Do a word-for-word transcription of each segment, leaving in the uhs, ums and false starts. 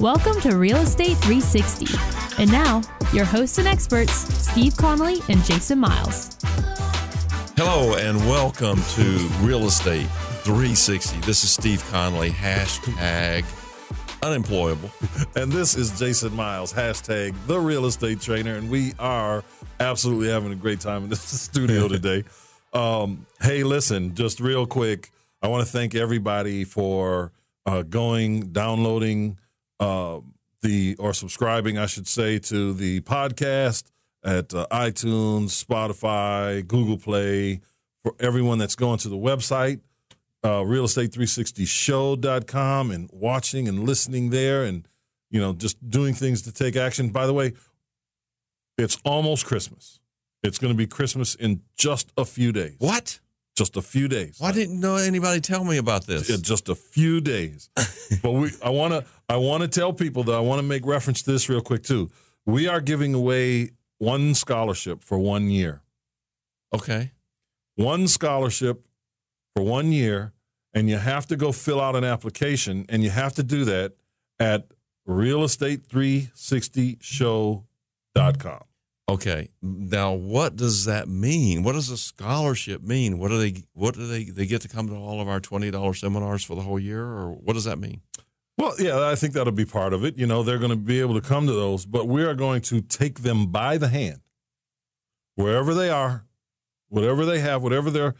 Welcome to Real Estate three sixty. And now, your hosts and experts, Steve Connolly and Jason Miles. Hello and welcome to Real Estate three sixty. This is Steve Connolly, hashtag unemployable. And this is Jason Miles, hashtag the real estate trainer. And we are absolutely having a great time in this studio today. um, hey, listen, just real quick, I want to thank everybody for uh, going, downloading uh, the or subscribing, I should say, to the podcast at uh, iTunes, Spotify, Google Play. For everyone that's going to the website, uh, real estate three sixty show dot com, and watching and listening there, and you know, just doing things to take action. By the way, it's almost Christmas. It's going to be Christmas in just a few days. What? Just a few days. Why didn't no anybody tell me about this? It's just a few days. But we, I want to, I want to tell people that I want to make reference to this real quick too. We are giving away one scholarship for one year. Okay. One scholarship for one year, and you have to go fill out an application, and you have to do that at real estate three sixty show dot com. Okay. Now, what does that mean? What does a scholarship mean? What do they what do they they get to come to all of our twenty dollars seminars for the whole year, or what does that mean? Well, yeah, I think that'll be part of it. You know, they're going to be able to come to those, but we are going to take them by the hand, wherever they are, whatever they have, whatever their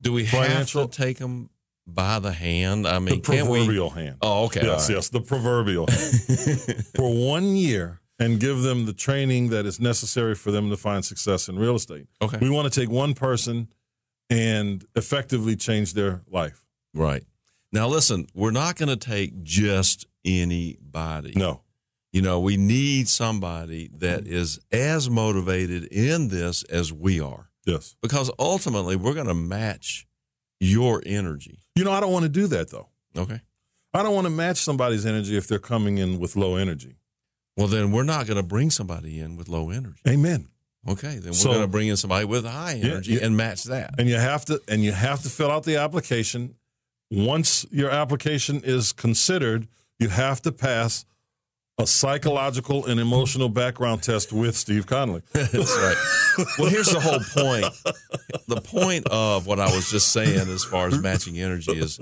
do we financial, have to take them by the hand? I mean, the proverbial we, hand. Oh, okay. Yes, right. yes, the proverbial hand for one year, and give them the training that is necessary for them to find success in real estate. Okay, we want to take one person and effectively change their life. Right. Now, listen, we're not going to take just anybody. No. You know, we need somebody that is as motivated in this as we are. Yes. Because ultimately, we're going to match your energy. You know, I don't want to do that, though. Okay. I don't want to match somebody's energy if they're coming in with low energy. Well, then we're not going to bring somebody in with low energy. Amen. Okay, then we're so, going to bring in somebody with high energy yeah, yeah. and match that. And you have to, and you have to fill out the application. Once your application is considered, you have to pass a psychological and emotional background test with Steve Connolly. That's right. Well, here's the whole point. The point of what I was just saying as far as matching energy is,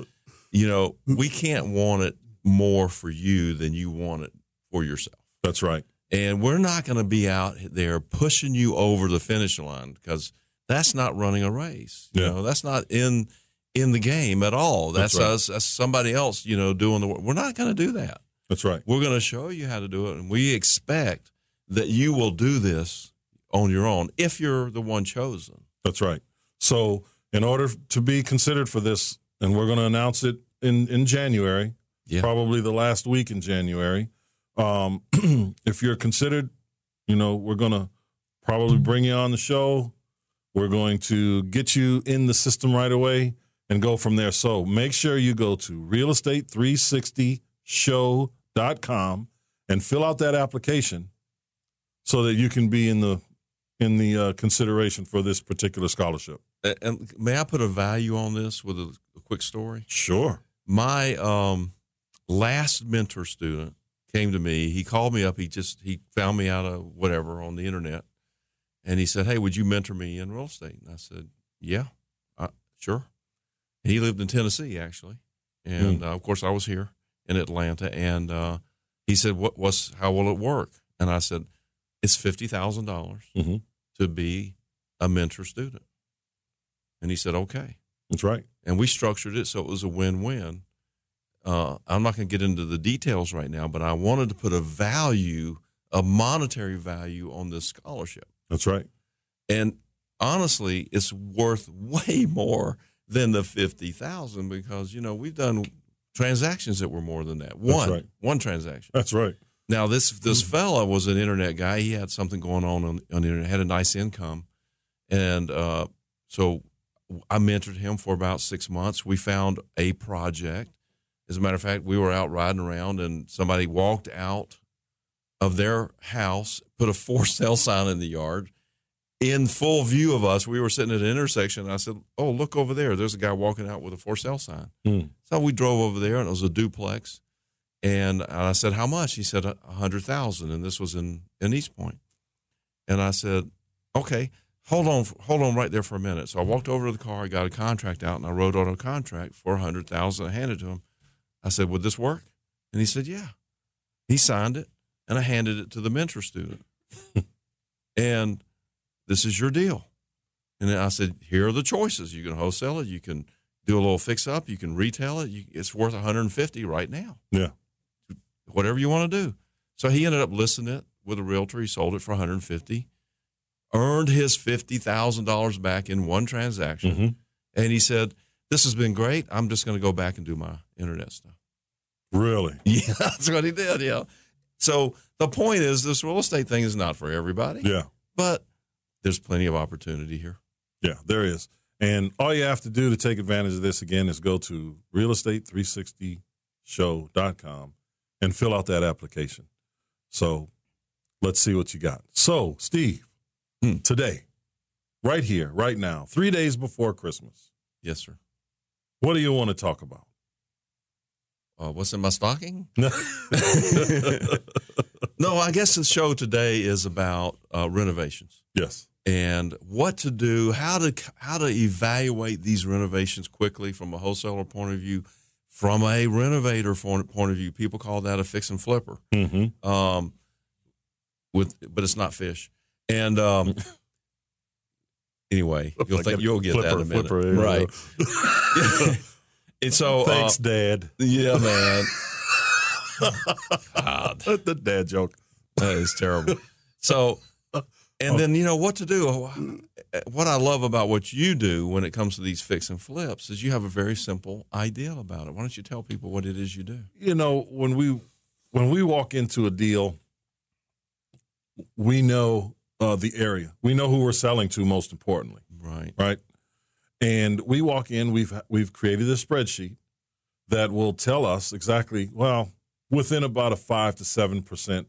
you know, we can't want it more for you than you want it for yourself. That's right. And we're not going to be out there pushing you over the finish line, because that's not running a race. You yeah. know, that's not in in the game at all. That's, that's right. us. That's somebody else, you know, doing the work. We're not going to do that. That's right. We're going to show you how to do it, and we expect that you will do this on your own if you're the one chosen. That's right. So in order to be considered for this, and we're going to announce it in, in January, yeah. probably the last week in January, Um, if you're considered, you know, we're going to probably bring you on the show. We're going to get you in the system right away and go from there. So make sure you go to real estate three sixty show dot com and fill out that application so that you can be in the, in the uh, consideration for this particular scholarship. And may I put a value on this with a, a quick story? Sure. My, um, last mentor student came to me. He called me up. He just, he found me out of whatever on the internet. And he said, hey, would you mentor me in real estate? And I said, yeah, I, sure. And he lived in Tennessee, actually. And mm. uh, of course I was here in Atlanta. And uh, he said, what what's, how will it work? And I said, it's fifty thousand dollars mm-hmm. to be a mentor student. And he said, okay. That's right. And we structured it so it was a win-win. Uh, I'm not going to get into the details right now, but I wanted to put a value, a monetary value on this scholarship. That's right. And honestly, it's worth way more than the fifty thousand dollars, because, you know, we've done transactions that were more than that. One, right. one transaction. That's right. Now, this this fella was an internet guy. He had something going on on, on the internet, had a nice income. And uh, so I mentored him for about six months. We found a project. As a matter of fact, we were out riding around, and somebody walked out of their house, put a for sale sign in the yard in full view of us. We were sitting at an intersection, and I said, oh, look over there. There's a guy walking out with a for sale sign. Mm. So we drove over there, and it was a duplex. And I said, how much? He said, one hundred thousand dollars. And this was in, in East Point. And I said, okay, hold on, hold on right there for a minute. So I walked over to the car, I got a contract out, and I wrote on a contract for one hundred thousand dollars. I handed it to him. I said, would this work? And he said, yeah. He signed it, and I handed it to the mentor student. And this is your deal. And then I said, here are the choices. You can wholesale it. You can do a little fix-up. You can retail it. You, it's worth one hundred fifty dollars right now. Yeah. Whatever you want to do. So he ended up listing it with a realtor. He sold it for one hundred fifty dollars, earned his fifty thousand dollars back in one transaction. Mm-hmm. And he said, this has been great. I'm just going to go back and do my internet stuff. Really? Yeah, that's what he did, yeah. So the point is this real estate thing is not for everybody. Yeah. But there's plenty of opportunity here. Yeah, there is. And all you have to do to take advantage of this, again, is go to real estate three sixty show dot com and fill out that application. So let's see what you got. So, Steve, hmm. today, right here, right now, three days before Christmas. Yes, sir. What do you want to talk about? Uh, what's in my stocking? No, no. I guess the show today is about uh, renovations. Yes. And what to do, how to how to evaluate these renovations quickly from a wholesaler point of view, from a renovator point of view. People call that a fix and flipper. Mm-hmm. Um, with but it's not fish. And um, anyway, you'll like think you'll get flipper, that in a minute, flipper, yeah. Right? And so, thanks, uh, Dad. Yeah, man. God. The dad joke. That is terrible. So, and then, you know, what to do. What I love about what you do when it comes to these fix and flips is you have a very simple idea about it. Why don't you tell people what it is you do? You know, when we when we walk into a deal, we know uh, the area. We know who we're selling to, most importantly. Right. Right. And we walk in, we've we've created a spreadsheet that will tell us exactly, well, within about a five to seven percent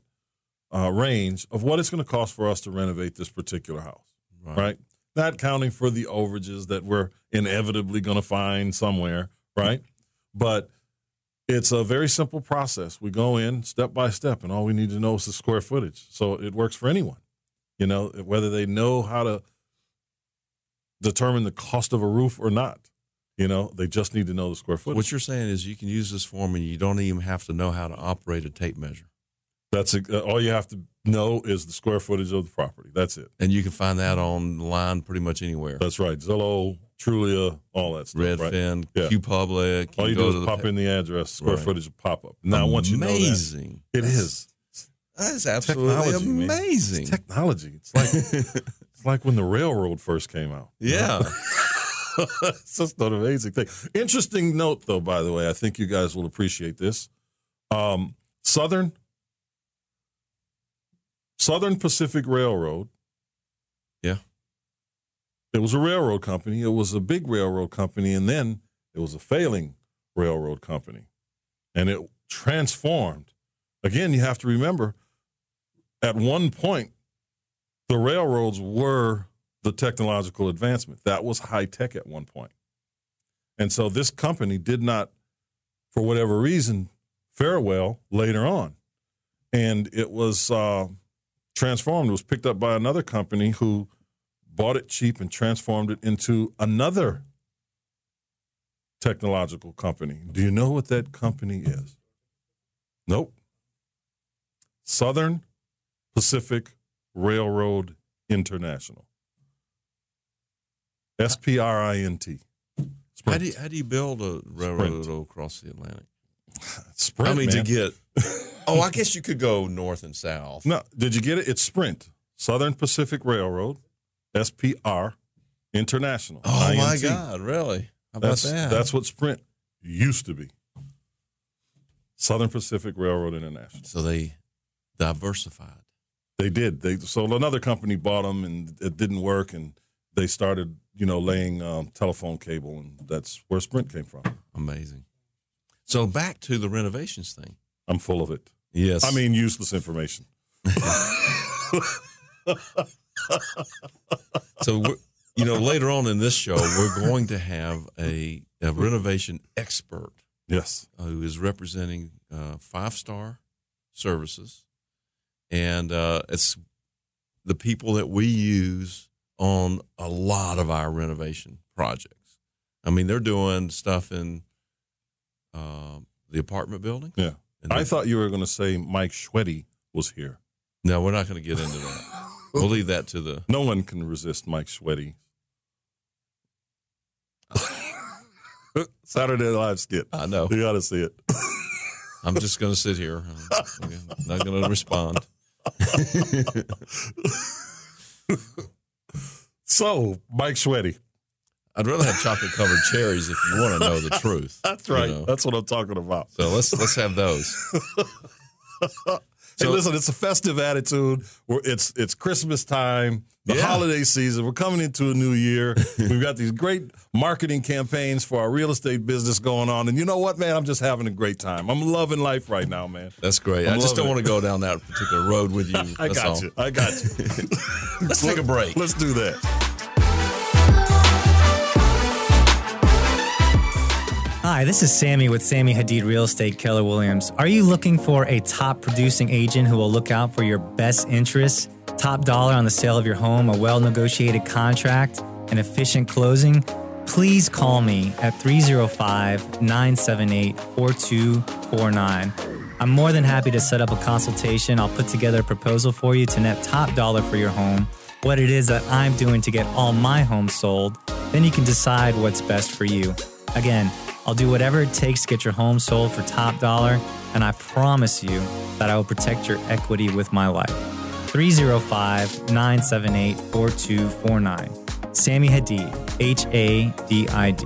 uh, range of what it's going to cost for us to renovate this particular house, right. right? Not counting for the overages that we're inevitably going to find somewhere, right? But it's a very simple process. We go in step by step, and all we need to know is the square footage. So it works for anyone, you know, whether they know how to determine the cost of a roof or not. You know, they just need to know the square footage. What you're saying is you can use this form and you don't even have to know how to operate a tape measure. That's a, all you have to know is the square footage of the property. That's it. And you can find that online pretty much anywhere. That's right. Zillow, Trulia, all that stuff. Redfin, right? QPublic. Yeah. All you, you do is the pop pa- in the address, square right. footage will pop up. Now, once you know that. Amazing. It that's, is. That is absolutely technology, amazing. It's technology. It's like... like when the railroad first came out. Yeah. Right? It's just an amazing thing. Interesting note, though, by the way. I think you guys will appreciate this. Um, Southern Southern Pacific Railroad. Yeah. It was a railroad company. It was a big railroad company, and then it was a failing railroad company. And it transformed. Again, you have to remember, at one point, the railroads were the technological advancement. That was high tech at one point. And so this company did not, for whatever reason, fare well later on. And it was uh, transformed. It was picked up by another company who bought it cheap and transformed it into another technological company. Do you know what that company is? Nope. Southern Pacific Railroad International. S P R I N T. How do, you, how do you build a railroad Sprint. across the Atlantic? Sprint, I mean, man. to get... Oh, I guess you could go north and south. No, did you get it? It's Sprint. Southern Pacific Railroad, S P R, International. Oh, I N T. My God, really? How about that's, that? That's what Sprint used to be. Southern Pacific Railroad International. So they diversified. They did. They so another company bought them, and it didn't work, and they started, you know, laying um, telephone cable, and that's where Sprint came from. Amazing. So back to the renovations thing. I'm full of it. Yes. I mean, useless information. So, we're, you know, later on in this show, we're going to have a, a renovation expert yes, uh, who is representing uh, Five Star Services, and uh, it's the people that we use on a lot of our renovation projects. I mean, they're doing stuff in uh, the apartment building. Yeah, I they, thought you were going to say Mike Schwede was here. No, we're not going to get into that. We'll leave that to the. No one can resist Mike Schwede. Saturday Night Live skit. I know. You got to see it. I'm just going to sit here. I'm not going to respond. So, Mike Schwede. I'd rather have chocolate-covered cherries if you want to know the truth. That's right. You know? That's what I'm talking about. So let's let's have those. Hey, so, listen, it's a festive attitude. We're, it's it's Christmas time, the yeah. holiday season. We're coming into a new year. We've got these great marketing campaigns for our real estate business going on. And you know what, man? I'm just having a great time. I'm loving life right now, man. That's great. I'm I just don't it. want to go down that particular road with you. I got all. you. I got you. Let's take a break. Let's do that. Hi, this is Sammy with Sammy Hadid Real Estate, Keller Williams. Are you looking for a top producing agent who will look out for your best interests, top dollar on the sale of your home, a well-negotiated contract, an efficient closing? Please call me at three oh five, nine seven eight, four two four nine. I'm more than happy to set up a consultation. I'll put together a proposal for you to net top dollar for your home, what it is that I'm doing to get all my homes sold. Then you can decide what's best for you. Again, I'll do whatever it takes to get your home sold for top dollar, and I promise you that I will protect your equity with my life. three oh five, nine seven eight, four two four nine. Sammy Hadid, H A D I D.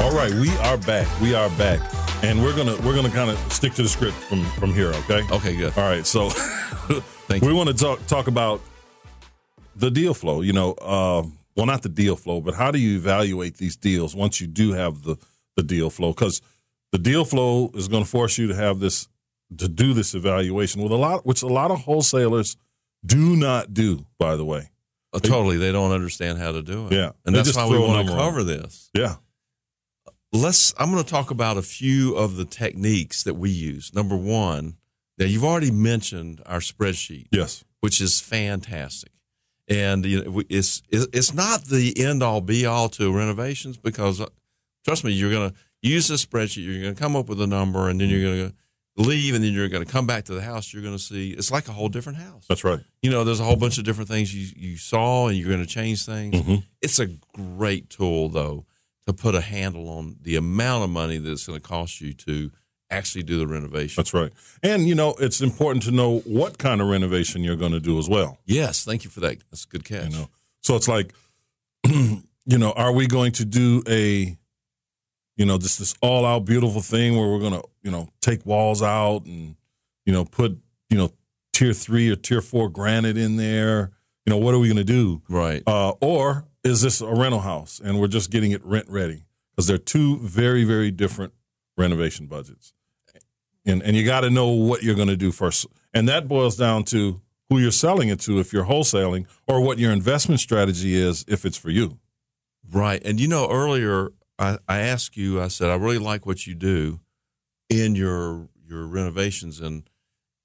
All right, we are back. We are back. And we're going to we're gonna kind of stick to the script from, from here, okay? Okay, good. All right, so Thank we want to talk, talk about the deal flow, you know, uh, well, not the deal flow, but how do you evaluate these deals once you do have the, the deal flow? Because the deal flow is going to force you to have this, to do this evaluation with a lot, which a lot of wholesalers do not do, by the way. Oh, totally. They don't understand how to do it. Yeah. And that's why we want to cover this. Yeah. Let's, I'm going to talk about a few of the techniques that we use. Number one, now you've already mentioned our spreadsheet. Yes. Which is fantastic. And you know, it's it's not the end-all, be-all to renovations because, trust me, you're going to use this spreadsheet, you're going to come up with a number, and then you're going to leave, and then you're going to come back to the house. You're going to see it's like a whole different house. That's right. You know, there's a whole bunch of different things you, you saw, and you're going to change things. Mm-hmm. It's a great tool, though, to put a handle on the amount of money that it's going to cost you to actually do the renovation. That's right. And, you know, it's important to know what kind of renovation you're going to do as well. Yes. Thank you for that. That's a good catch. You know? So it's like, you know, are we going to do a, you know, just this all out beautiful thing where we're going to, you know, take walls out and, you know, put, you know, tier three or tier four granite in there. You know, what are we going to do? Right. Uh, or is this a rental house and we're just getting it rent ready? Because they're two very, very different renovation budgets. And and you got to know what you're going to do first. And that boils down to who you're selling it to if you're wholesaling or what your investment strategy is if it's for you. Right. And, you know, earlier I, I asked you, I said, I really like what you do in your your renovations. And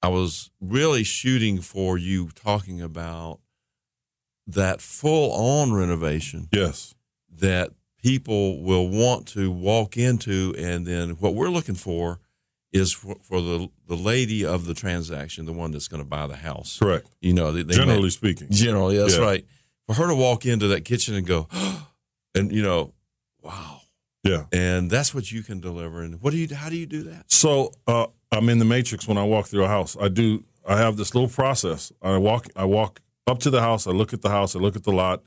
I was really shooting for you talking about that full-on renovation. Yes. That people will want to walk into, and then what we're looking for is for, for the the lady of the transaction, the one that's going to buy the house. Correct. You know, they, they generally may, speaking. Generally, that's yeah. right. For her to walk into that kitchen and go, oh, and you know, wow. Yeah. And that's what you can deliver. And what do you? How do you do that? So uh, I'm in the matrix when I walk through a house. I do. I have this little process. I walk. I walk up to the house. I look at the house. I look at the lot.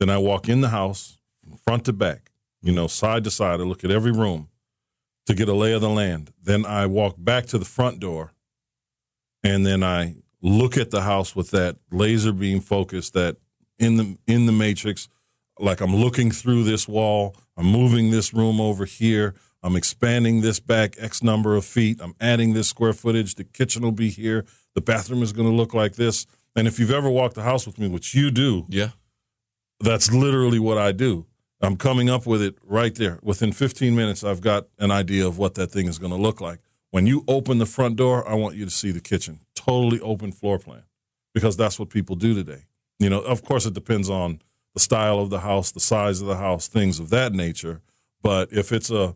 Then I walk in the house, front to back. You know, side to side. I look at every room to get a lay of the land. Then I walk back to the front door, and then I look at the house with that laser beam focus, that in the in the matrix, like I'm looking through this wall, I'm moving this room over here, I'm expanding this back X number of feet, I'm adding this square footage, the kitchen will be here, the bathroom is going to look like this. And if you've ever walked the house with me, which you do, yeah, That's literally what I do. I'm coming up with it right there. Within fifteen minutes, I've got an idea of what that thing is going to look like. When you open the front door, I want you to see the kitchen. Totally open floor plan, because that's what people do today. You know, of course, it depends on the style of the house, the size of the house, things of that nature. But if it's a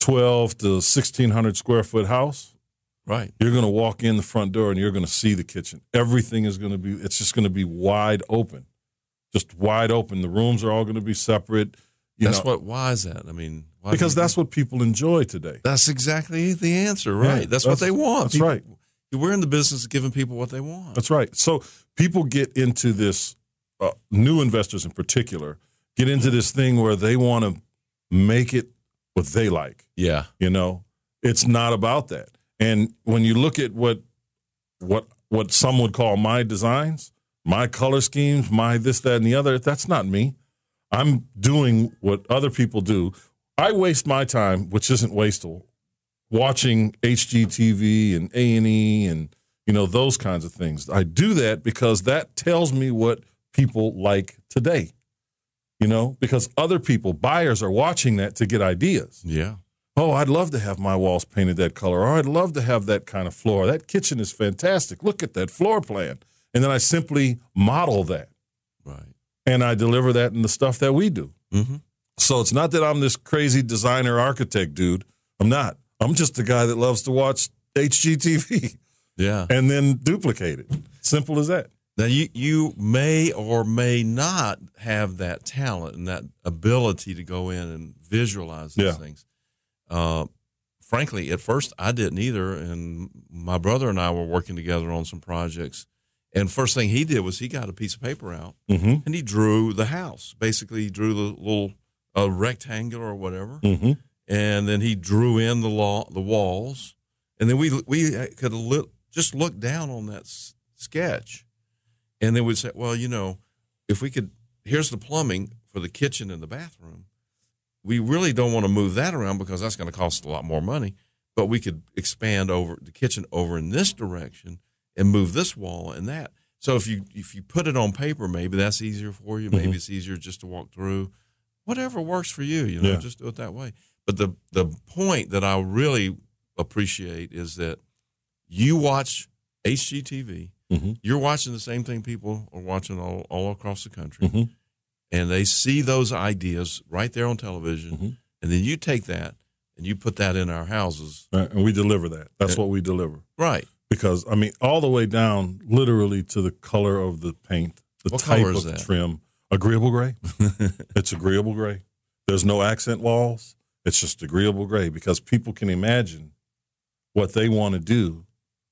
twelve to sixteen hundred square foot house, right, you're going to walk in the front door and you're going to see the kitchen. Everything is going to be, it's just going to be wide open. Just wide open. The rooms are all going to be separate. You that's know. what, why is that? I mean, why because that's think? what people enjoy today. That's exactly the answer, right? Yeah, that's, that's what they want. That's people, right. We're in the business of giving people what they want. That's right. So people get into this, uh, new investors in particular, get into this thing where they want to make it what they like. Yeah. You know, it's not about that. And when you look at what what what some would call my designs, my color schemes, my this, that, and the other, that's not me. I'm doing what other people do. I waste my time, which isn't wasteful, watching H G T V and A and E and, you know, those kinds of things. I do that because that tells me what people like today, you know, because other people, buyers, are watching that to get ideas. Yeah. Oh, I'd love to have my walls painted that color, or I'd love to have that kind of floor. That kitchen is fantastic. Look at that floor plan. And then I simply model that. Right. And I deliver that in the stuff that we do. Mm-hmm. So it's not that I'm this crazy designer architect dude. I'm not. I'm just a guy that loves to watch H G T V. Yeah. And then duplicate it. Simple as that. Now, you, you may or may not have that talent and that ability to go in and visualize these yeah. things. Uh, frankly, at first I didn't either, and my brother and I were working together on some projects, and first thing he did was he got a piece of paper out, mm-hmm. and he drew the house. Basically, he drew the little uh, rectangular or whatever, mm-hmm. and then he drew in the lo- the walls, and then we we could li- just look down on that s- sketch, and then we'd say, well, you know, if we could, here's the plumbing for the kitchen and the bathroom. We really don't want to move that around because that's going to cost a lot more money, but we could expand over the kitchen over in this direction and move this wall and that. So if you if you put it on paper, maybe that's easier for you. Maybe mm-hmm. it's easier just to walk through. Whatever works for you, you know, yeah. just do it that way. But the the point that I really appreciate is that you watch H G T V. Mm-hmm. You're watching the same thing people are watching all, all across the country. Mm-hmm. And they see those ideas right there on television, mm-hmm. and then you take that and you put that in our houses. Right, and we deliver that. That's yeah. what we deliver. Right. Because, I mean, all the way down literally to the color of the paint, the what type of that? trim. Agreeable gray. It's agreeable gray. There's no accent walls. It's just agreeable gray, because people can imagine what they want to do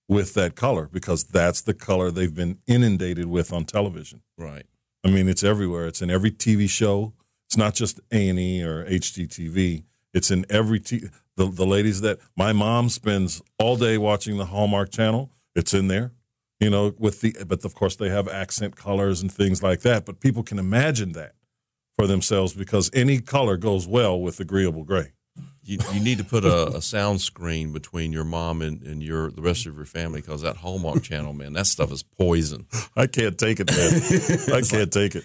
with that color, because that's the color they've been inundated with on television. Right. I mean, it's everywhere. It's in every T V show. It's not just A and E or H G T V. It's in every t- the the ladies that my mom spends all day watching the Hallmark Channel. It's in there, you know. With the but of course they have accent colors and things like that. But people can imagine that for themselves, because any color goes well with agreeable gray. You, you need to put a, a sound screen between your mom and, and your the rest of your family, because that Hallmark Channel, man, that stuff is poison. I can't take it, man. I can't like, take it.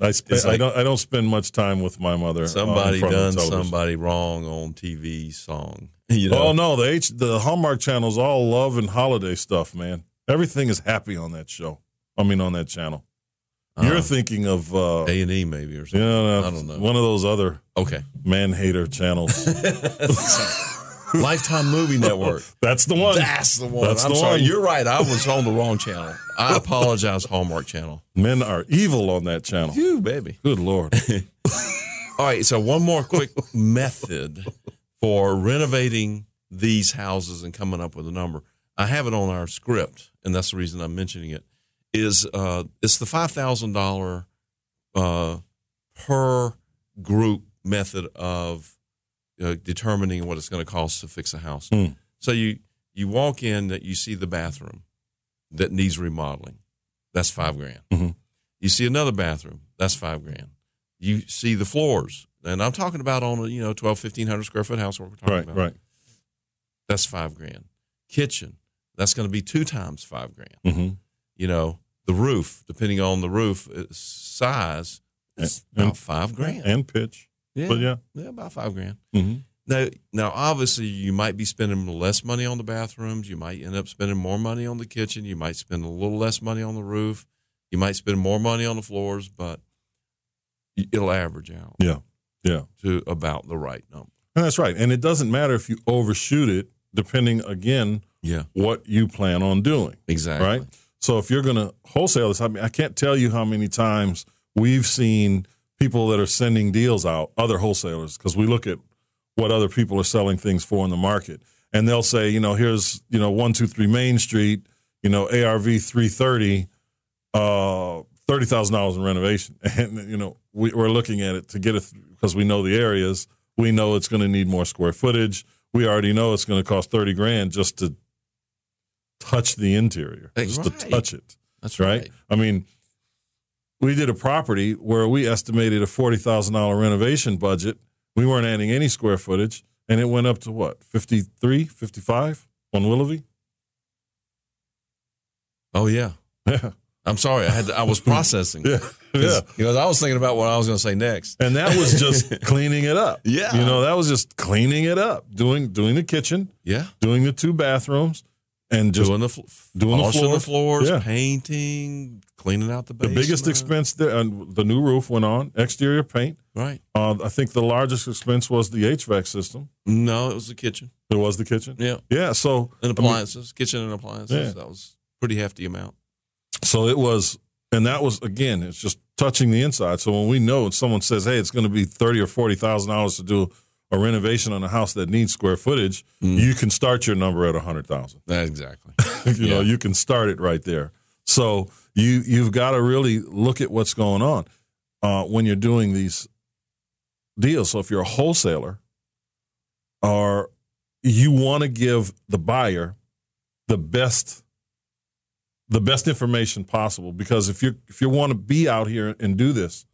I sp- like I don't I don't spend much time with my mother. Somebody uh, done somebody wrong on T V song. You know? Oh no, the H, the Hallmark Channel's all love and holiday stuff, man. Everything is happy on that show. I mean, on that channel. You're uh, thinking of uh, A and E maybe or something. You know, I don't know. One of those other okay. man-hater channels. Lifetime Movie Network. That's the one. That's the one. That's I'm the sorry. One. You're right. I was on the wrong channel. I apologize, Hallmark Channel. Men are evil on that channel. You, baby. Good Lord. All right, so one more quick method for renovating these houses and coming up with a number. I have it on our script, and that's the reason I'm mentioning it. Is uh, it's the five thousand dollars uh, per group method of uh, determining what it's going to cost to fix a house. Mm. So you you walk in, that you see the bathroom that needs remodeling. That's five grand. Mm-hmm. You see another bathroom. That's five grand. You see the floors, and I'm talking about on a you know twelve, fifteen hundred square foot house. What we're talking right, about, right? That's five grand. Kitchen. That's going to be two times five grand. Mm-hmm. You know, the roof, depending on the roof size, It's and, about five grand. And pitch. Yeah. But yeah. Yeah, about five grand. Mm-hmm. Now, now, obviously, you might be spending less money on the bathrooms. You might end up spending more money on the kitchen. You might spend a little less money on the roof. You might spend more money on the floors, but it'll average out. Yeah, yeah. To about the right number. And that's right. And it doesn't matter if you overshoot it, depending, again, yeah. what you plan on doing. Exactly. Right? So if you're going to wholesale this, I mean, I can't tell you how many times we've seen people that are sending deals out, other wholesalers, because we look at what other people are selling things for in the market. And they'll say, you know, here's, you know, one two three Main Street, you know, A R V three thirty, uh, thirty thousand dollars in renovation. And, you know, we, we're looking at it to get it because we know the areas. We know it's going to need more square footage. We already know it's going to cost thirty grand just to touch the interior, just right. to touch it. That's right. right. I mean, we did a property where we estimated a forty thousand dollars renovation budget. We weren't adding any square footage, and it went up to what, fifty-three, fifty-five on Willoughby? Oh, yeah. Yeah. I'm sorry, I had to, I was processing. yeah, yeah. Because I was thinking about what I was going to say next. And that was just cleaning it up. Yeah. You know, that was just cleaning it up, doing doing the kitchen, yeah, doing the two bathrooms, and just doing the, fl- doing the floor. the floors, yeah. painting, cleaning out the basement. The biggest expense there, and the new roof went on, exterior paint. Right. Uh, I think the largest expense was the H V A C system. No, it was the kitchen. It was the kitchen? Yeah. Yeah, so. And appliances, I mean, kitchen and appliances. Yeah. That was a pretty hefty amount. So it was, and that was, again, it's just touching the inside. So when we know someone says, hey, it's going to be thirty thousand dollars or forty thousand dollars to do a renovation on a house that needs square footage, mm. you can start your number at one hundred thousand dollars. Exactly. you yeah. know, you can start it right there. So you, you've got to really look at what's going on uh, when you're doing these deals. So if you're a wholesaler, or you want to give the buyer the best The best information possible, because if you if you want to be out here and do this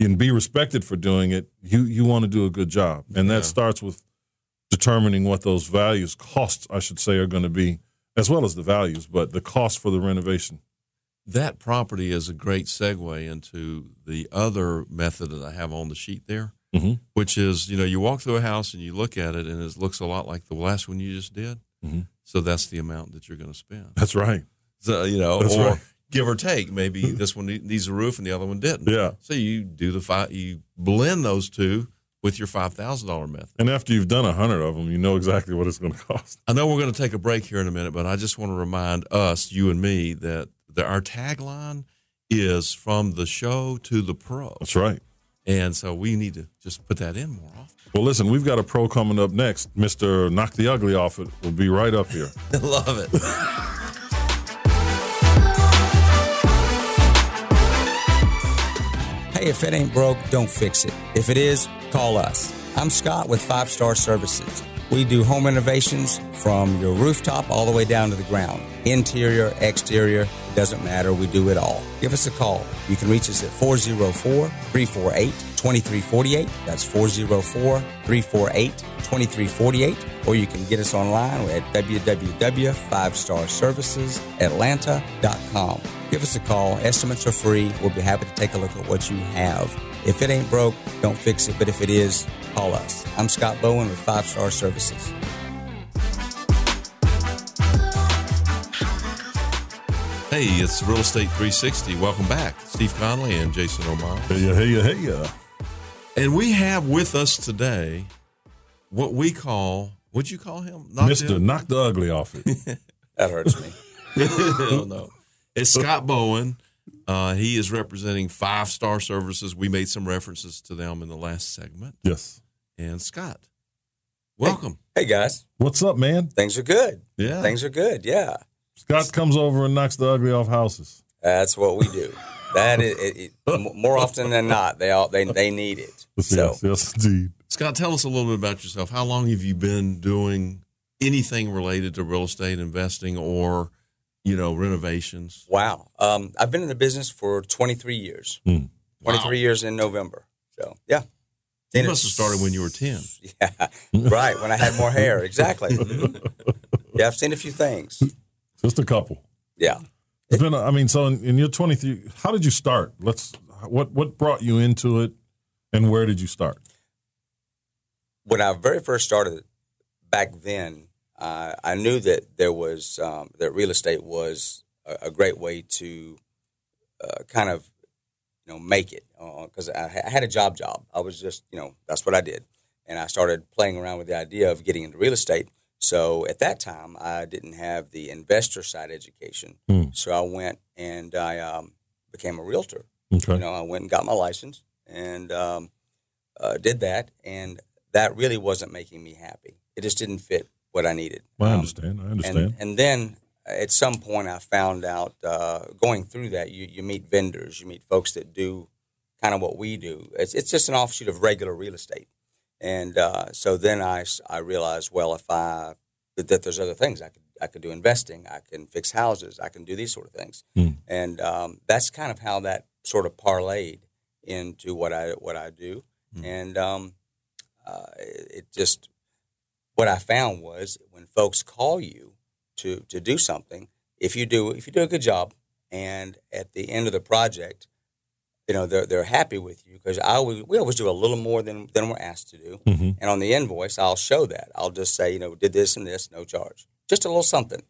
and be respected for doing it, you, you want to do a good job. And that yeah. starts with determining what those values, costs, I should say, are going to be, as well as the values, but the cost for the renovation. That property is a great segue into the other method that I have on the sheet there, mm-hmm. which is, you know, you walk through a house and you look at it and it looks a lot like the last one you just did. Mm-hmm. So that's the amount that you're going to spend. That's right. So, you know, That's or right. give or take, maybe this one needs a roof and the other one didn't. Yeah. So you do the five, you blend those two with your five thousand dollars method. And after you've done a hundred of them, you know exactly what it's going to cost. I know we're going to take a break here in a minute, but I just want to remind us, you and me, that the, our tagline is from the show to the pro. That's right. And so we need to just put that in more often. Well, listen, we've got a pro coming up next. Mister Knock the Ugly Off It will be right up here. I love it. If it ain't broke, don't fix it. If it is, call us. I'm Scott with Five Star Services. We do home renovations from your rooftop all the way down to the ground. Interior, exterior, it doesn't matter. We do it all. Give us a call. You can reach us at four oh four, three four eight, two three four eight. That's four oh four, three four eight, two three four eight. Or you can get us online. We're at w w w dot five star services atlanta dot com. Give us a call. Estimates are free. We'll be happy to take a look at what you have. If it ain't broke, don't fix it. But if it is, call us. I'm Scott Bowen with Five Star Services. Hey, it's Real Estate three sixty. Welcome back. Steve Connolly and Jason O'Mara. Hey, hey, hey, hey. And we have with us today what we call, what'd you call him? Knock Mister Knock the Ugly Off It. That hurts me. Hell no. It's Scott Bowen. Uh, he is representing Five Star Services. We made some references to them in the last segment. Yes. And Scott, welcome. Hey, hey guys. What's up, man? Things are good. Yeah. Things are good. Yeah. Scott comes over and knocks the ugly off houses. That's what we do. That is, it, it, more often than not, they all they they need it. So. Yes, yes, indeed. Scott, tell us a little bit about yourself. How long have you been doing anything related to real estate investing or, you know, renovations? Wow, um, I've been in the business for twenty-three years. Mm. Wow. twenty-three years in November. So yeah, you and must have started when you were ten. Yeah, right when I had more hair. Exactly. Yeah, I've seen a few things. Just a couple. Yeah. It's been, I mean, so in, in your twenty-three, how did you start? Let's, What what brought you into it, and where did you start? When I very first started back then, uh, I knew that there was um, that real estate was a, a great way to uh, kind of you know make it, because uh, I, I had a job job. I was just you know that's what I did, and I started playing around with the idea of getting into real estate. So at that time, I didn't have the investor side education. Mm. So I went and I um, became a realtor. Okay. You know, I went and got my license and um, uh, did that. And that really wasn't making me happy. It just didn't fit what I needed. Well, I um, understand. I understand. And, and then at some point I found out uh, going through that, you, you meet vendors, you meet folks that do kind of what we do. It's, it's just an offshoot of regular real estate. And uh, so then I, I realized, well, if I that, that there's other things I could I could do investing, I can fix houses, I can do these sort of things, mm. and um, that's kind of how that sort of parlayed into what I what I do. Mm. And um, uh, it just what I found was when folks call you to to do something, if you do if you do a good job, and at the end of the project, you know, they're, they're happy with you because I always, we always do a little more than, than we're asked to do. Mm-hmm. And on the invoice, I'll show that. I'll just say, you know, did this and this, no charge. Just a little something.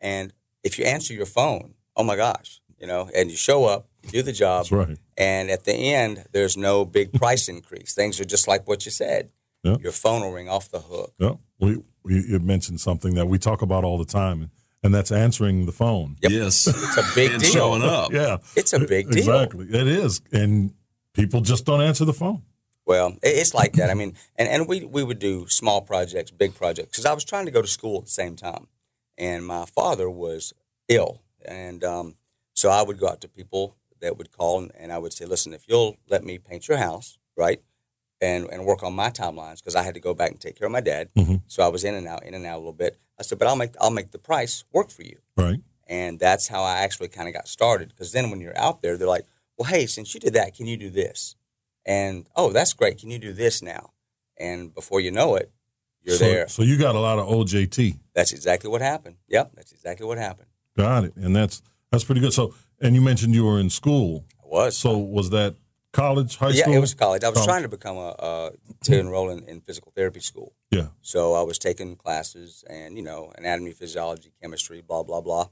And if you answer your phone, oh, my gosh, you know, and you show up, you do the job. That's right. And at the end, there's no big price increase. Things are just like what you said. Yeah. Your phone will ring off the hook. Yeah. We, we, you mentioned something that we talk about all the time. And that's answering the phone. Yep. Yes. It's a big and deal. Showing up. Yeah. It's a big deal. Exactly. It is. And people just don't answer the phone. Well, it's like that. I mean, and, and we, we would do small projects, big projects, because I was trying to go to school at the same time. And my father was ill. And um, so I would go out to people that would call, and, and I would say, listen, if you'll let me paint your house, right, and, and work on my timelines, because I had to go back and take care of my dad. Mm-hmm. So I was in and out, in and out a little bit. I said, but I'll make I'll make the price work for you. Right. And that's how I actually kind of got started. Because then when you're out there, they're like, well, hey, since you did that, can you do this? And, oh, that's great. Can you do this now? And before you know it, you're so, there. So you got a lot of O J T. That's exactly what happened. Yep, that's exactly what happened. Got it. And that's that's pretty good. So, and you mentioned you were in school. I was. So was that college, high yeah, school? Yeah, it was college. I was college. trying to become a, uh, to enroll in, in physical therapy school. Yeah. So I was taking classes and, you know, anatomy, physiology, chemistry, blah, blah, blah.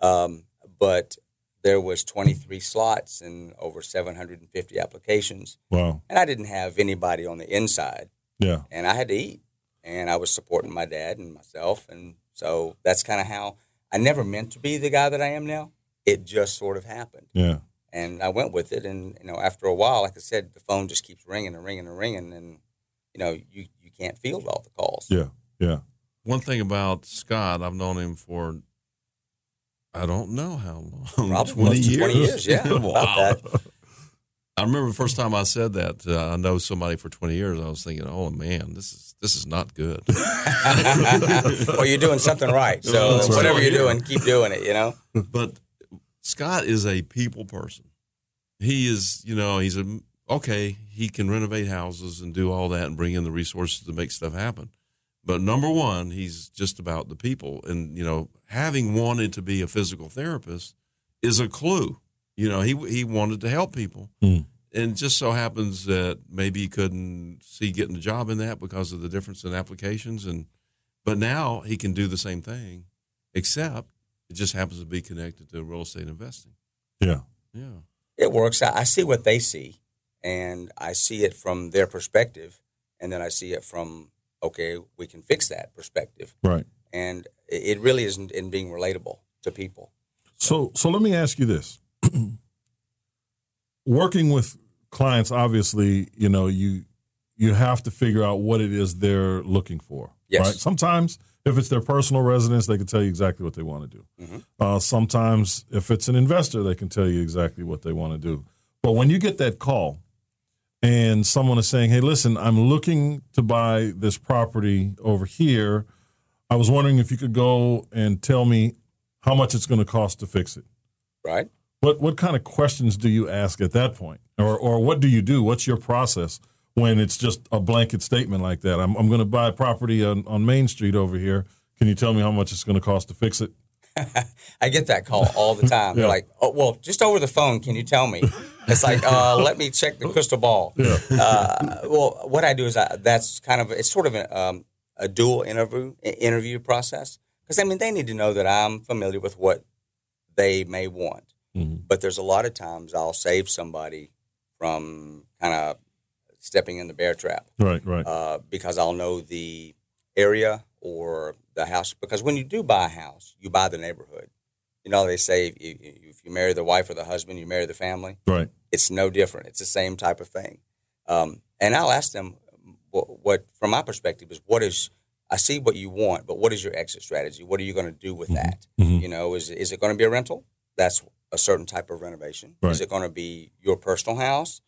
Um, but there was twenty-three slots and over seven hundred fifty applications. Wow. And I didn't have anybody on the inside. Yeah. And I had to eat. And I was supporting my dad and myself. And so that's kind of how I never meant to be the guy that I am now. It just sort of happened. Yeah. And I went with it. And, you know, after a while, like I said, the phone just keeps ringing and ringing and ringing. And, you know, you, you can't field all the calls. Yeah, yeah. One thing about Scott, I've known him for, I don't know how long. Probably twenty years. twenty years, yeah. Wow. About that. I remember the first time I said that, uh, I know somebody for twenty years, I was thinking, oh, man, this is this is not good. Well, you're doing something right. So That's whatever right. you're doing, keep doing it, you know. But Scott is a people person. He is, you know, he's a, okay, he can renovate houses and do all that and bring in the resources to make stuff happen. But number one, he's just about the people. And, you know, having wanted to be a physical therapist is a clue. You know, he he wanted to help people. Mm. And just so happens that maybe he couldn't see getting a job in that because of the difference in applications. And but now he can do the same thing, except it just happens to be connected to real estate investing. Yeah. Yeah. It works. I see what they see, and I see it from their perspective, and then I see it from, okay, we can fix that perspective. Right. And it really isn't in being relatable to people. So, so let me ask you this. Working with clients, obviously, you know, you you have to figure out what it is they're looking for. Yes. Right? Sometimes if it's their personal residence, they can tell you exactly what they want to do. Mm-hmm. Uh, sometimes if it's an investor, they can tell you exactly what they want to do. But when you get that call and someone is saying, hey, listen, I'm looking to buy this property over here. I was wondering if you could go and tell me how much it's going to cost to fix it. Right. What what kind of questions do you ask at that point? Or or what do you do? What's your process when it's just a blanket statement like that? I'm I'm going to buy a property on, on Main Street over here. Can you tell me how much it's going to cost to fix it? I get that call all the time. Yeah. They're like, oh, well, just over the phone, can you tell me? It's like, uh, let me check the crystal ball. Yeah. Uh, well, what I do is I, that's kind of, it's sort of a, um, a dual interview interview process. Because, I mean, they need to know that I'm familiar with what they may want. Mm-hmm. But there's a lot of times I'll save somebody from kind of stepping in the bear trap. Right, right. Uh, because I'll know the area or the house. Because when you do buy a house, you buy the neighborhood. You know, they say if you, if you marry the wife or the husband, you marry the family. Right. It's no different. It's the same type of thing. Um, and I'll ask them what, what, from my perspective, is what is – I see what you want, but what is your exit strategy? What are you going to do with that? Mm-hmm. You know, is is it going to be a rental? That's a certain type of renovation. Right. Is it going to be your personal house?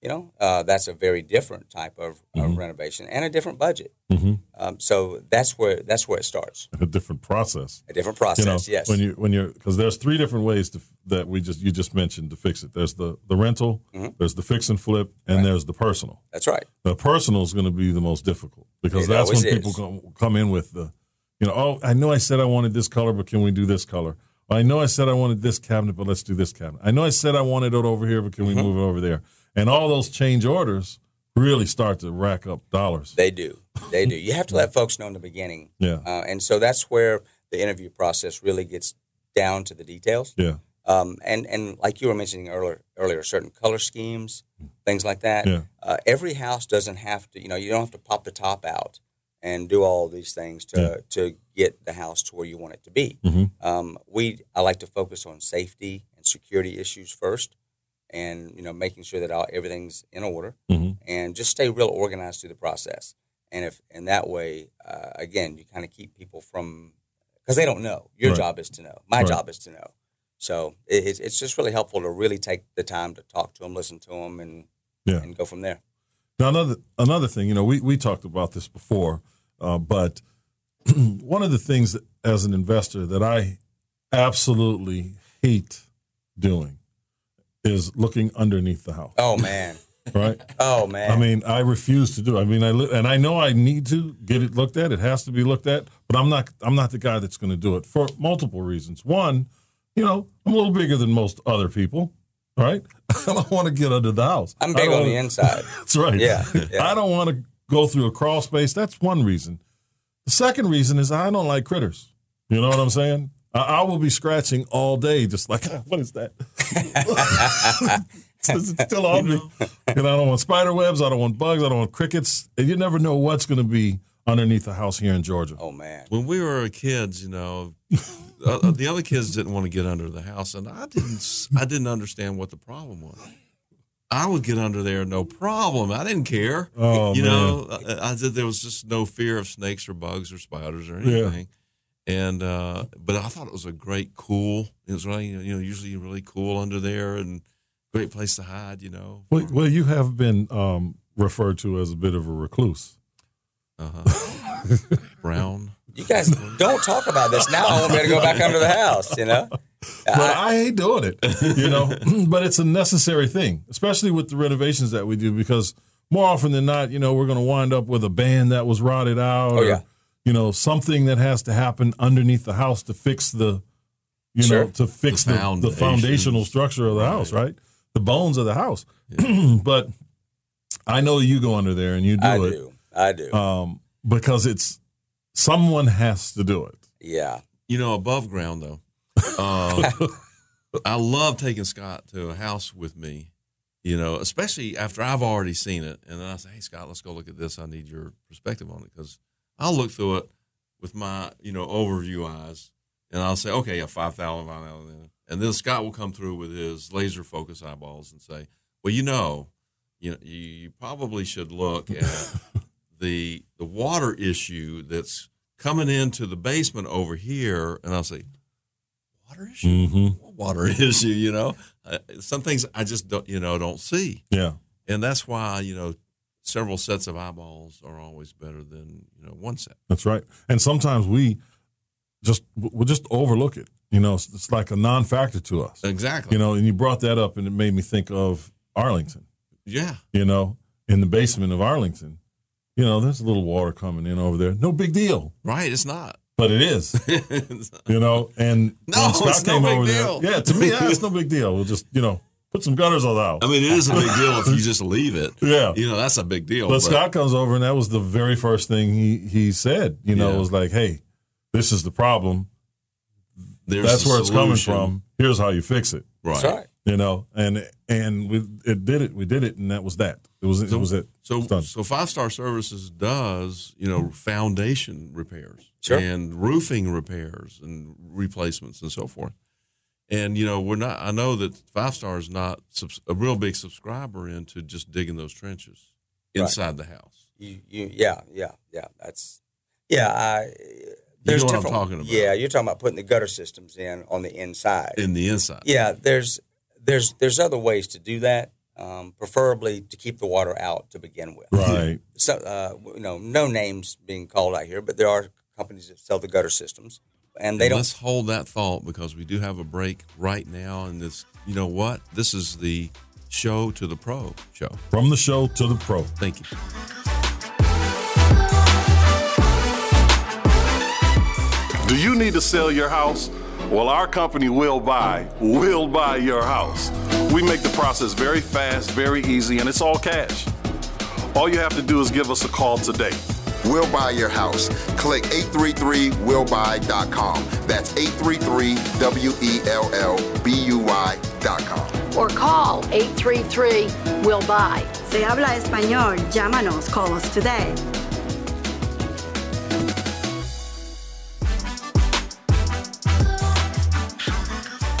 You know, uh, that's a very different type of, mm-hmm. of renovation and a different budget. Mm-hmm. Um, so that's where that's where it starts. A different process. A different process. You know, yes. When you when you're because there's three different ways to, that we just you just mentioned to fix it. There's the the rental. Mm-hmm. There's the fix and flip, and right. there's the personal. That's right. The personal is going to be the most difficult because it that's when people is. come come in with the, you know, oh, I know I said I wanted this color, but can we do this color? Or, I know I said I wanted this cabinet, but let's do this cabinet. I know I said I wanted it over here, but can mm-hmm. we move it over there? And all those change orders really start to rack up dollars. They do. They do. You have to let folks know in the beginning. Yeah. Uh, and so that's where the interview process really gets down to the details. Yeah. Um, and, and like you were mentioning earlier, earlier, certain color schemes, things like that. Yeah. Uh, every house doesn't have to, you know, you don't have to pop the top out and do all these things to yeah. to get the house to where you want it to be. Mm-hmm. Um, we I like to focus on safety and security issues first. And, you know, making sure that all, everything's in order mm-hmm. and just stay real organized through the process. And if and that way, uh, again, you kind of keep people from – because they don't know. Your right. job is to know. My right. job is to know. So it, it's just really helpful to really take the time to talk to them, listen to them, and yeah. and go from there. Now, another another thing, you know, we, we talked about this before, uh, but one of the things that, as an investor that I absolutely hate doing is looking underneath the house. Oh, man. Right? Oh, man. I mean, I refuse to do it. I mean, I li- and I know I need to get it looked at. It has to be looked at, but I'm not I'm not the guy that's going to do it for multiple reasons. One, you know, I'm a little bigger than most other people, right? I don't want to get under the house. I'm big on wanna... the inside. That's right. Yeah, yeah. I don't want to go through a crawl space. That's one reason. The second reason is I don't like critters. You know what I'm saying? I will be scratching all day, just like, what is that? It's still on me. And I don't want spider webs. I don't want bugs. I don't want crickets. And you never know what's going to be underneath the house here in Georgia. Oh, man. When we were kids, you know, uh, the other kids didn't want to get under the house. And I didn't I didn't understand what the problem was. I would get under there, no problem. I didn't care. Oh, you man. know, I, I did, there was just no fear of snakes or bugs or spiders or anything. Yeah. And, uh, but I thought it was a great, cool, it was really, you know, usually really cool under there and great place to hide, you know. Well, well you have been, um, referred to as a bit of a recluse. Uh-huh. Brown. You guys don't talk about this now. I want me to go back under the house, you know. But I, I hate doing it, you know, but it's a necessary thing, especially with the renovations that we do, because more often than not, you know, we're going to wind up with a band that was rotted out. Oh, yeah. Or, you know, something that has to happen underneath the house to fix the, you sure. know, to fix the, the, the foundational structure of the right. house, right? The bones of the house. Yeah. But I know you go under there and you do I it. I do. I do. Um, because it's, someone has to do it. Yeah. You know, above ground, though. Uh, I love taking Scott to a house with me, you know, especially after I've already seen it. And then I say, hey, Scott, let's go look at this. I need your perspective on it because I'll look through it with my, you know, overview eyes, and I'll say, okay, yeah, five thousand, and then Scott will come through with his laser focus eyeballs and say, well, you know, you know, you probably should look at the the water issue that's coming into the basement over here, and I'll say, water issue, mm-hmm. what water issue, you know, uh, some things I just don't, you know, don't see, yeah, and that's why, you know. Several sets of eyeballs are always better than, you know, one set. That's right. And sometimes we just we'll just overlook it. You know, it's, it's like a non-factor to us. Exactly. You know, and you brought that up, and it made me think of Arlington. Yeah. You know, in the basement of Arlington, you know, there's a little water coming in over there. No big deal. Right. It's not. but it is, you know. And no, when Scott it's came no big over deal. There, yeah, to me, yeah, it's no big deal. We'll just, you know, put some gutters on out. I mean, it is a big deal if you just leave it. Yeah, you know, that's a big deal. But, but Scott comes over, and that was the very first thing he he said. You know, yeah. It was like, hey, this is the problem. There's that's where solution. It's coming from. Here's how you fix it. Right. That's right. You know, and and we it did it. We did it, and that was that. It was so, it was it. So it was so Five Star Services does, you know, foundation repairs, sure, and roofing repairs and replacements and so forth. And you know, we're not. I know that Five Star is not subs, a real big subscriber into just digging those trenches inside right. the house. You, you, yeah, yeah, yeah. That's yeah. I. There's you know what I'm talking about. Yeah, you're talking about putting the gutter systems in on the inside. In the inside. Yeah, there's there's there's other ways to do that, um, preferably to keep the water out to begin with. Right. So, uh, you know, no names being called out here, but there are companies that sell the gutter systems, and they and don't. Let's hold that thought because we do have a break right now, and this, you know what, this is the show to the pro show. From the show to the pro. Thank you. Do you need to sell your house? Well, our company will buy, will buy your house. We make the process very fast, very easy, and it's all cash. All you have to do is give us a call today. We'll buy your house. Click eight three three W E L L B U Y dot com. That's eight three three W E L L B U Y dot com. Or call eight three three W E L L B U Y. Se habla español. Llámanos. Call us today.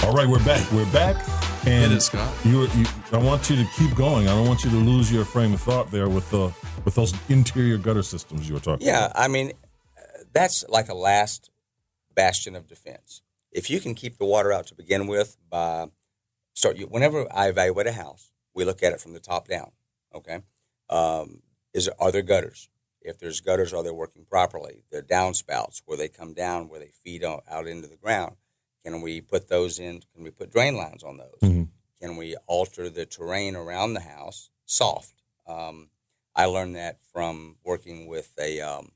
All right, we're back. We're back. And it, Scott. You, you, I want you to keep going. I don't want you to lose your frame of thought there with the with those interior gutter systems you were talking yeah, about. Yeah, I mean, that's like a last bastion of defense. If you can keep the water out to begin with, by start. You, whenever I evaluate a house, we look at it from the top down. Okay, um, is there, are there gutters? If there's gutters, are they working properly? They're downspouts where they come down, where they feed out, out into the ground. Can we put those in? Can we put drain lines on those? Mm-hmm. Can we alter the terrain around the house soft? Um, I learned that from working with a um,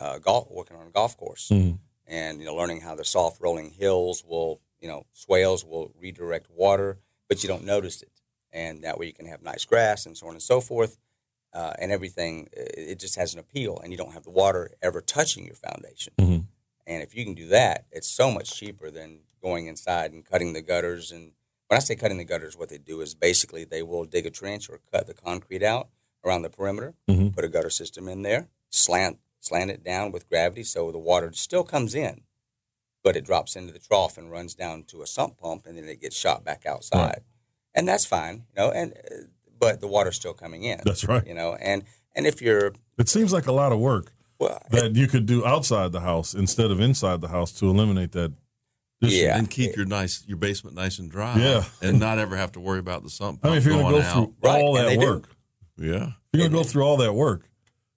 uh, golf, working on a golf course, mm-hmm. and you know, learning how the soft rolling hills will, you know, swales will redirect water, but you don't notice it, and that way you can have nice grass and so on and so forth, uh, and everything. It just has an appeal, and you don't have the water ever touching your foundation. Mm-hmm. And if you can do that, it's so much cheaper than going inside and cutting the gutters. And when I say cutting the gutters, what they do is basically they will dig a trench or cut the concrete out around the perimeter, mm-hmm. put a gutter system in there, slant slant it down with gravity so the water still comes in, but it drops into the trough and runs down to a sump pump, and then it gets shot back outside. Right. And that's fine, you know. And but the water's still coming in. That's right. You know, and and if you're, it seems like a lot of work. Well, that it, you could do outside the house instead of inside the house to eliminate that. Yeah, and keep your nice your basement nice and dry. Yeah, and not ever have to worry about the sump pump. I mean, if you're going to go through right, all that work, do. yeah, if you're going to go through all that work,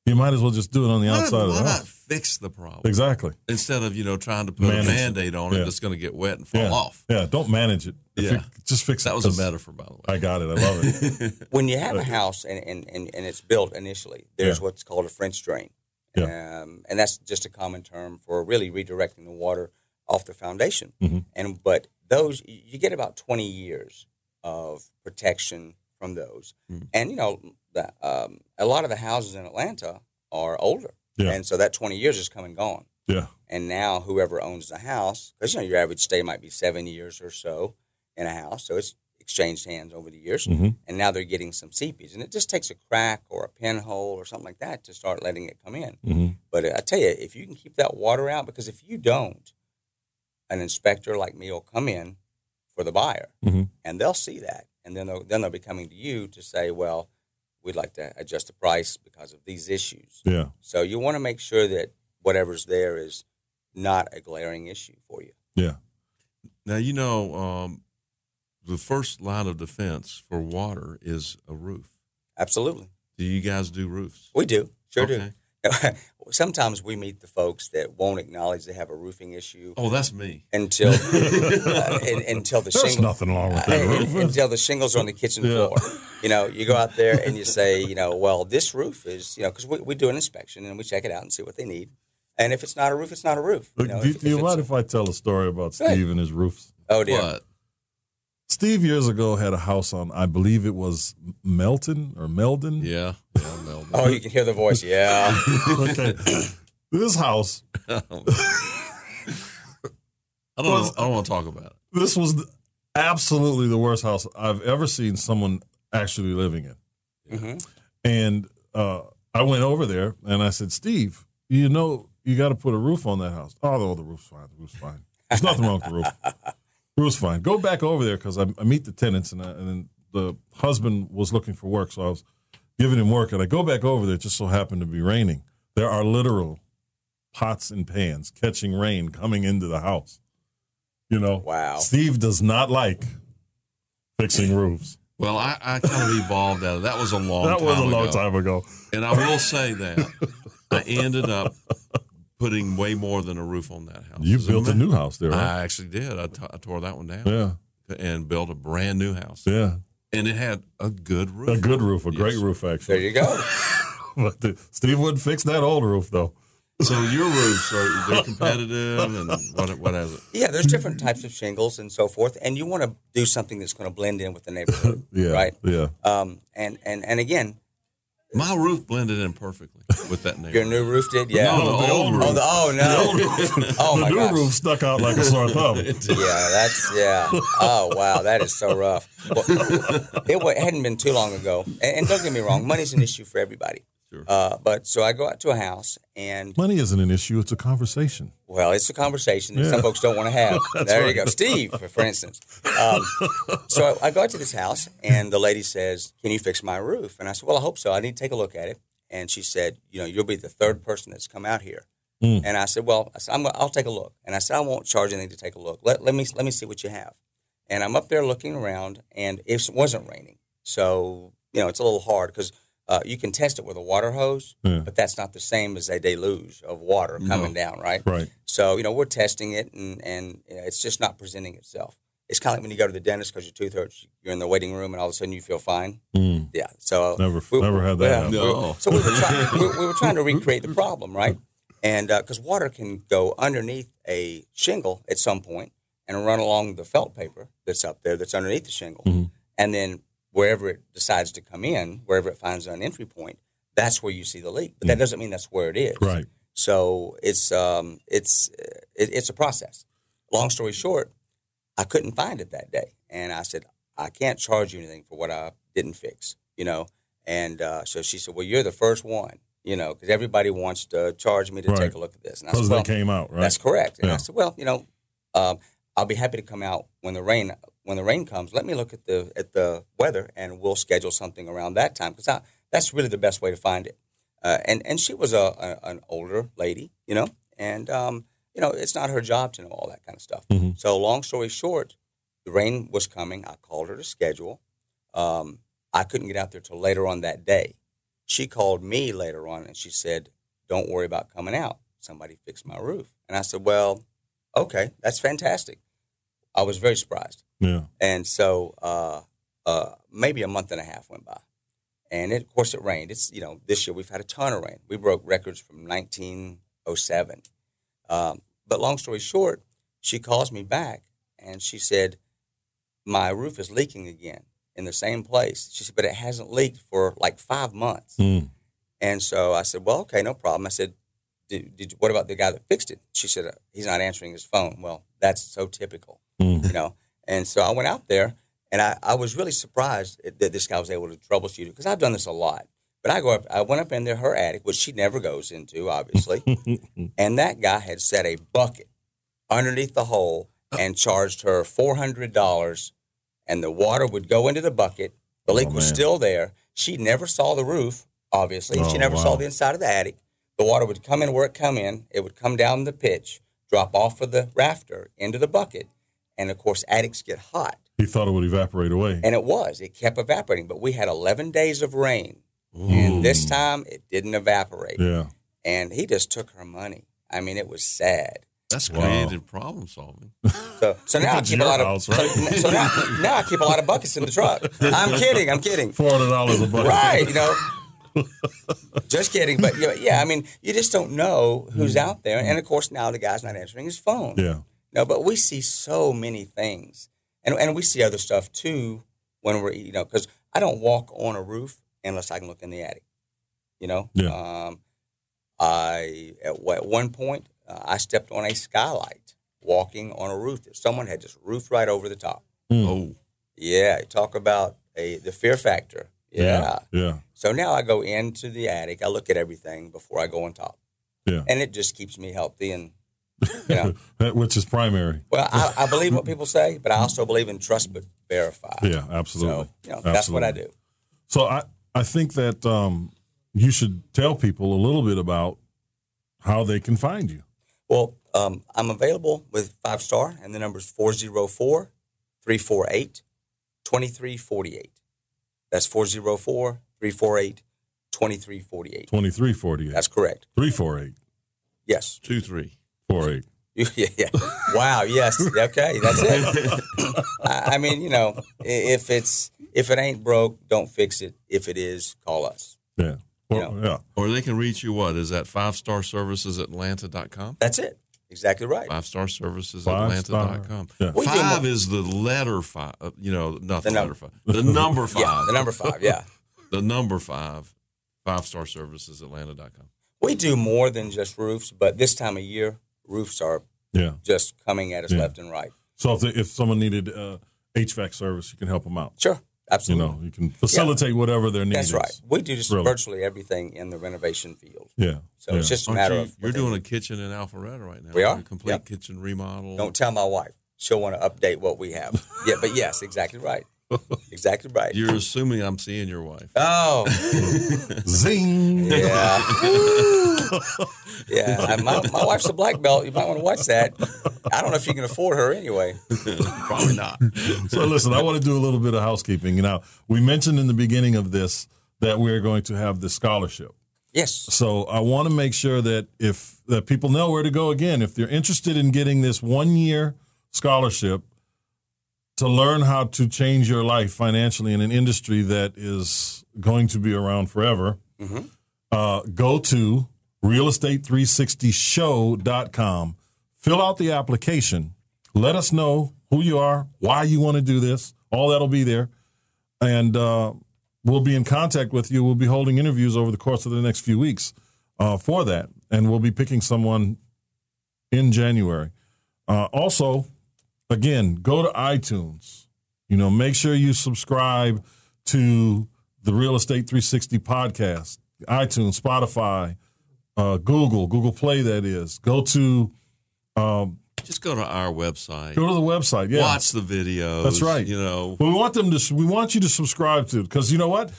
you might as well just do it on the why, outside why of the house. Why not fix the problem exactly instead of you know trying to put manage. a Band-Aid on it yeah. that's going to get wet and fall yeah. off? Yeah, don't manage it. Yeah, just fix it. That was a metaphor, by the way. I got it. I love it. When you have a house and and, and, and it's built initially, there's yeah. what's called a French drain. Yeah. Um, and that's just a common term for really redirecting the water off the foundation. Mm-hmm. And but those you get about twenty years of protection from those. Mm-hmm. And you know, the, um, a lot of the houses in Atlanta are older, yeah. and so that twenty years is come and gone. Yeah. And now whoever owns the house, because you know your average stay might be seven years or so in a house, so it's exchanged hands over the years, mm-hmm. and now they're getting some seepies, and it just takes a crack or a pinhole or something like that to start letting it come in. Mm-hmm. But I tell you, if you can keep that water out, because if you don't, an inspector like me will come in for the buyer, mm-hmm. and they'll see that, and then they'll, then they'll be coming to you to say, well, we'd like to adjust the price because of these issues. Yeah. So you want to make sure that whatever's there is not a glaring issue for you. Yeah. Now, you know, um, the first line of defense for water is a roof. Absolutely. Do you guys do roofs? We do. Sure okay. do. Sometimes we meet the folks that won't acknowledge they have a roofing issue. Oh, that's me. Until uh, and, until the There's shingles. There's nothing wrong with that uh, roof. Uh, until the shingles are on the kitchen yeah. floor. You know, you go out there and you say, you know, well, this roof is, you know, because we, we do an inspection and we check it out and see what they need. And if it's not a roof, it's not a roof. You know, do if, do if you mind if I tell a story about Steve and his roofs? Oh, dear. What? Steve years ago had a house on, I believe it was Melton or Meldon. Yeah. yeah Meldon. Oh, you can hear the voice. Yeah. Okay. This house. I don't, I don't, don't want to talk about it. This was the, absolutely the worst house I've ever seen someone actually living in. Mm-hmm. And uh, I went over there and I said, Steve, you know, you got to put a roof on that house. Oh, no, the roof's fine. The roof's fine. There's nothing wrong with the roof. The roof's fine. Go back over there because I, I meet the tenants, and, I, and then the husband was looking for work, so I was giving him work. And I go back over there. It just so happened to be raining. There are literal pots and pans catching rain coming into the house. You know, wow. Steve does not like fixing roofs. Well, I, I kind of evolved out of that. That was a long time ago. That was a long ago. time ago. And I will say that. I ended up putting way more than a roof on that house. You so built a new house there, right? I actually did. I, t- I tore that one down. Yeah. And built a brand new house. Yeah. And it had a good roof. A good roof. A yes. great roof, actually. There you go. But the, Steve wouldn't fix that old roof, though. So your roofs, are they're competitive and what, what has it? Yeah, there's different types of shingles and so forth. And you want to do something that's going to blend in with the neighborhood, yeah, right? Yeah. Um, and, and, and again, my roof blended in perfectly with that neighbor. Your new roof did? Yeah. No, the, the old, old roof. Oh, the, oh no. The, old oh, my the new gosh. roof stuck out like a sore thumb. Yeah, that's, yeah. Oh, wow. That is so rough. Well, it hadn't been too long ago. And don't get me wrong, money's an issue for everybody. Sure. Uh, but so I go out to a house and. Money isn't an issue, it's a conversation. Well, it's a conversation that yeah. some folks don't want to have. There right. you go. Steve, for instance. Um, so I, I go out to this house, and the lady says, can you fix my roof? And I said, well, I hope so. I need to take a look at it. And she said, you know, you'll be the third person that's come out here. Mm. And I said, well, I said, I'm, I'll take a look. And I said, I won't charge anything to take a look. Let, let me let me see what you have. And I'm up there looking around, and it wasn't raining. So, you know, it's a little hard because uh, you can test it with a water hose, yeah. but that's not the same as a deluge of water coming no. down, right? Right. So, you know, we're testing it, and, and you know, it's just not presenting itself. It's kind of like when you go to the dentist because your tooth hurts, you're in the waiting room, and all of a sudden you feel fine. Mm. Yeah. So Never we, never had that. Yeah, no. we, so we were, trying, we, we were trying to recreate the problem, right? And because uh, water can go underneath a shingle at some point and run along the felt paper that's up there that's underneath the shingle. Mm-hmm. And then wherever it decides to come in, wherever it finds an entry point, that's where you see the leak. But that mm. doesn't mean that's where it is. Right. So it's um, it's it, it's a process. Long story short, I couldn't find it that day, and I said I can't charge you anything for what I didn't fix, you know. And uh, so she said, "Well, you're the first one, you know, because everybody wants to charge me to right. take a look at this." And I said, well, that came out, right? That's correct. And yeah. I said, "Well, you know, um, I'll be happy to come out when the rain when the rain comes. Let me look at the at the weather, and we'll schedule something around that time because that's really the best way to find it." Uh, and, and she was a, a an older lady, you know, and, um, you know, it's not her job to know all that kind of stuff. Mm-hmm. So long story short, the rain was coming. I called her to schedule. Um, I couldn't get out there till later on that day. She called me later on and she said, don't worry about coming out. Somebody fixed my roof. And I said, well, okay, that's fantastic. I was very surprised. Yeah. And so uh, uh, maybe a month and a half went by. And, it, of course, it rained. It's, you know, this year we've had a ton of rain. We broke records from nineteen oh seven. Um, but long story short, she calls me back, and she said, my roof is leaking again in the same place. She said, but it hasn't leaked for, like, five months. Mm. And so I said, well, okay, no problem. I said, did, did, what about the guy that fixed it? She said, he's not answering his phone. Well, that's so typical, mm. you know. And so I went out there. And I, I was really surprised that this guy was able to troubleshoot it because I've done this a lot. But I go up, I went up in there, her attic, which she never goes into, obviously. And that guy had set a bucket underneath the hole and charged her four hundred dollars. And the water would go into the bucket. The leak oh, was man. still there. She never saw the roof, obviously. Oh, she never wow. saw the inside of the attic. The water would come in where it come in. It would come down the pitch, drop off of the rafter into the bucket. And, of course, attics get hot. He thought it would evaporate away. And it was. It kept evaporating. But we had eleven days of rain. Ooh. And this time it didn't evaporate. Yeah. And he just took her money. I mean, it was sad. That's creative wow. problem solving. So, so now I keep a lot house, of right? so, so now, now I keep a lot of buckets in the truck. I'm kidding. I'm kidding. four hundred dollars a bucket. Right. You know. Just kidding. But, you know, yeah, I mean, you just don't know who's mm-hmm. out there. And, of course, now the guy's not answering his phone. Yeah. No, but we see so many things. And and we see other stuff, too, when we're, you know, because I don't walk on a roof unless I can look in the attic, you know. Yeah. Um, I at, at one point, uh, I stepped on a skylight walking on a roof that someone had just roofed right over the top. Mm. Oh. Yeah, talk about a the fear factor. Yeah. yeah. Yeah. So now I go into the attic. I look at everything before I go on top. Yeah. And it just keeps me healthy and, you know. that, which is primary. Well, I, I believe what people say, but I also believe in trust but verify. Yeah, absolutely. So, you know, absolutely. That's what I do. So I, I think that um, you should tell people a little bit about how they can find you. Well, um, I'm available with Five Star, and the number is four oh four, three four eight, two three four eight. That's four oh four, three four eight, two three four eight. twenty-three forty-eight. That's correct. three four eight. Yes. two three four eight. Yeah, yeah. Wow, yes. Okay, that's it. I mean, you know, if it's if it ain't broke, don't fix it. If it is, call us. Yeah. Or, you know? yeah. Or they can reach you, what, is that five star services atlanta dot com? That's it. Exactly right. Five Star Services five Atlanta dot com. Yeah. Five is the letter five, you know, not the, the num- letter five. The number five. Yeah, the number five, yeah. the number five, Five Star Services Atlanta dot com. We do more than just roofs, but this time of year, roofs are yeah. just coming at us yeah. left and right. So if, they, if someone needed uh, H V A C service, you can help them out. Sure, absolutely. You know, you can facilitate yeah. whatever their needs. That's right. Is. We do just really. virtually everything in the renovation field. Yeah. So yeah. it's just a matter you, of. You're doing a kitchen in Alpharetta right now. We are. A complete yep. kitchen remodel. Don't tell my wife. She'll want to update what we have. yeah, but yes, exactly right. Exactly right. You're assuming I'm seeing your wife. Oh. Zing. Yeah. yeah. I, my, my wife's a black belt. You might want to watch that. I don't know if you can afford her anyway. Probably not. So listen, I want to do a little bit of housekeeping. You know, we mentioned in the beginning of this that we're going to have the scholarship. Yes. So I want to make sure that if that people know where to go again. If they're interested in getting this one-year scholarship, to learn how to change your life financially in an industry that is going to be around forever, mm-hmm. uh, go to real estate three sixty show dot com, fill out the application, let us know who you are, why you want to do this, all that'll be there, and uh, we'll be in contact with you. We'll be holding interviews over the course of the next few weeks uh, for that, and we'll be picking someone in January. Uh, also, again, go to iTunes. You know, make sure you subscribe to the Real Estate three sixty podcast, iTunes, Spotify, uh, Google, Google Play, that is. Go to... Um, Just go to our website. Go to the website, yeah. Watch the videos. That's right. You know. But we want them to, we want you to subscribe to it because you know what?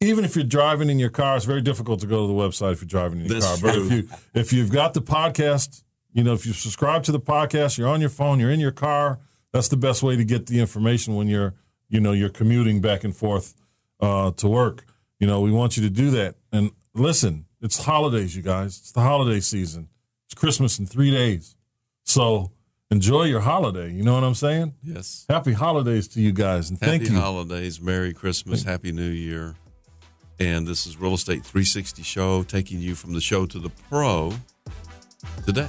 Even if you're driving in your car, it's very difficult to go to the website if you're driving in your That's car. True. But if, you, if you've got the podcast... You know, if you subscribe to the podcast, you're on your phone, you're in your car, that's the best way to get the information when you're, you know, you're commuting back and forth uh, to work. You know, we want you to do that. And listen, it's holidays, you guys. It's the holiday season. It's Christmas in three days. So enjoy your holiday. You know what I'm saying? Yes. Happy holidays to you guys. And Happy thank you. Happy holidays. Merry Christmas. Thank- Happy New Year. And this is Real Estate three sixty Show, taking you from the show to the pro today.